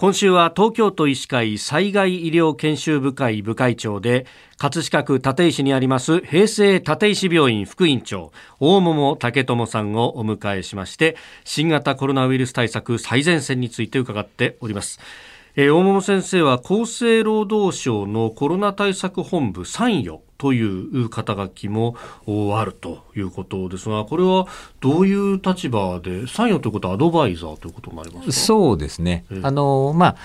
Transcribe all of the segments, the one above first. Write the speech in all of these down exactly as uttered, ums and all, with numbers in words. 今週は東京都医師会災害医療研修部会部会長で葛飾区立石にあります平成立石病院副院長大桃武智さんをお迎えしまして、新型コロナウイルス対策最前線について伺っております。えー、大桃先生は厚生労働省のコロナ対策本部参与という肩書きもあるということですが、これはどういう立場で、参与ということはアドバイザーということになりますか？そうですね、えーあのまあ、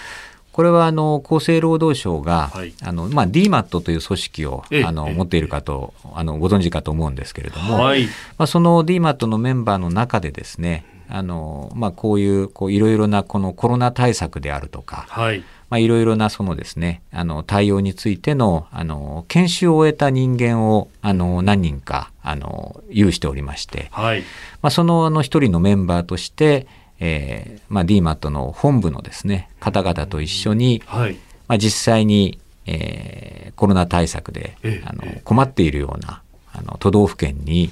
これはあの厚生労働省が、はい、あのまあ、ディーマット という組織を、えー、あの持っているかと、えー、あのご存知かと思うんですけれども、はい、まあ、その ディーマット のメンバーの中でですね、あのまあ、こういういろいろなこのコロナ対策であるとか、はいろいろなそのですね、あの対応についての、あの研修を終えた人間をあの何人かあの有しておりまして、はい、まあ、そのあの一人のメンバーとして、えーまあ、ディーマット の本部のですね方々と一緒に、はい、まあ、実際に、えー、コロナ対策で、えー、あの困っているようなあの都道府県に、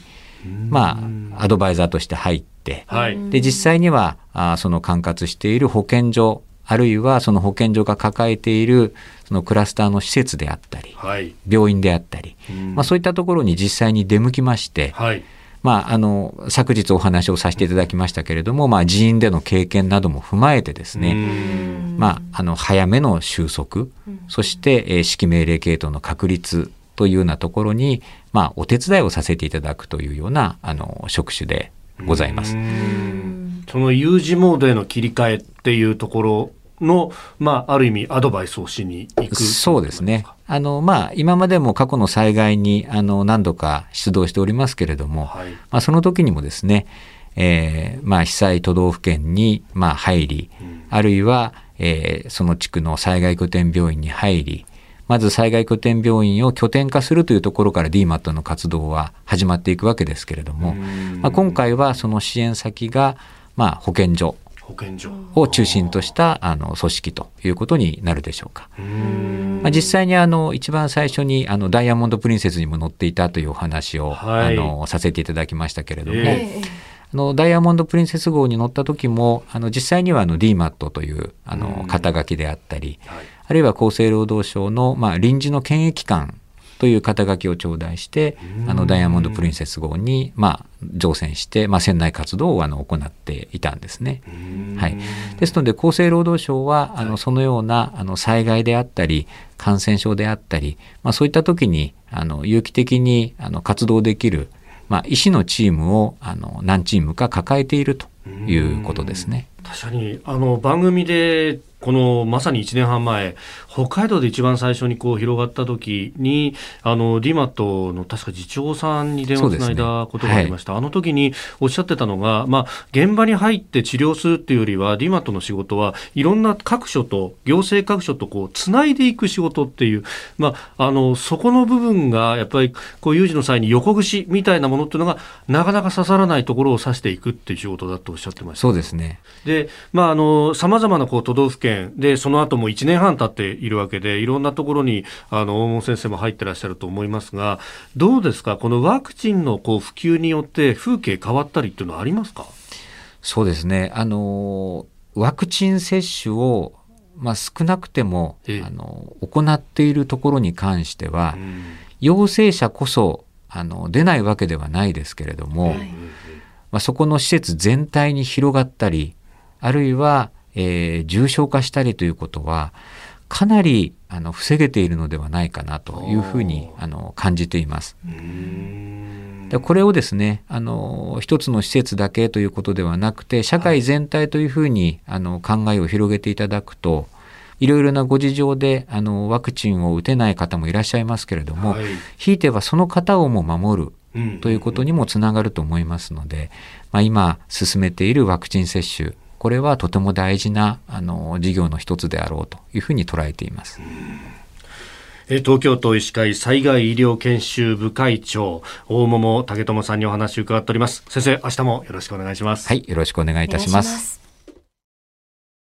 まあ、アドバイザーとして入って、はい、で実際にはあその管轄している保健所、あるいはその保健所が抱えているそのクラスターの施設であったり、はい、病院であったり、まあ、そういったところに実際に出向きまして、はい、まあ、あの昨日お話をさせていただきましたけれども、まあ、人員での経験なども踏まえてですね、まあ、あの早めの収束、そして、えー、指揮命令系統の確立というようなところに、まあ、お手伝いをさせていただくというようなあの職種でございます。その有事モードへの切り替えっていうところの、まあ、ある意味アドバイスをしに行く。そうですね、あの、まあ、今までも過去の災害にあの何度か出動しておりますけれども、はい、まあ、その時にもですね、えーまあ、被災都道府県に、まあ、入り、あるいは、えー、その地区の災害拠点病院に入り、まず災害拠点病院を拠点化するというところから ディーマット の活動は始まっていくわけですけれども、まあ、今回はその支援先が、まあ、保健所を中心としたあの組織ということになるでしょうか。うーん、まあ、実際にあの一番最初にあのダイヤモンドプリンセスにも載っていたというお話を、はい、あのさせていただきましたけれども、えー、あのダイヤモンドプリンセス号に乗った時もあの実際にはあの ディーマット というあの肩書きであったり、はい、あるいは厚生労働省の、まあ、臨時の検疫官という肩書きを頂戴して、あのダイヤモンドプリンセス号に、まあ、乗船して、まあ、船内活動をあの行っていたんですね。はい、ですので厚生労働省はあのそのようなあの災害であったり感染症であったり、まあ、そういった時にあの有機的にあの活動できる、まあ、医師のチームをあの何チームか抱えているということですね。確かにあの番組でこのまさにいちねんはんまえ、北海道で一番最初にこう広がった時にあの ディーマット の確か次長さんに電話をつないだことがありました、ね、はい、あの時におっしゃってたのが、まあ、現場に入って治療するっていうよりは ディーマット の仕事はいろんな各所と行政各所とこうつないでいく仕事っていう、まあ、あのそこの部分がやっぱりこう有事の際に横串みたいなものっていうのがなかなか刺さらないところを刺していくっていう仕事だとおっしゃってました。そうですね。で、まあ、あの様々なこう都道府県でその後もいちねんはん経っているわけで、いろんなところにあの大桃先生も入ってらっしゃると思いますが、どうですか、このワクチンのこう普及によって風景変わったりっていうのはありますか？そうですね、あのワクチン接種を、まあ、少なくても、ええ、あの行っているところに関しては、うん、陽性者こそあの出ないわけではないですけれども、はい、まあ、そこの施設全体に広がったり、あるいはえー、重症化したりということはかなりあの防げているのではないかなというふうにあの感じています。うーん、でこれをですねあの一つの施設だけということではなくて、社会全体というふうにあの考えを広げていただくと、いろいろなご事情であのワクチンを打てない方もいらっしゃいますけれども、はい、ひいてはその方をも守るということにもつながると思いますので、まあ、今進めているワクチン接種、これはとても大事なあの事業の一つであろうというふうに捉えています。え東京都医師会災害医療研修部会長大桃武智さんにお話を伺っております。先生、明日もよろしくお願いします。はい、よろしくお願いいたします。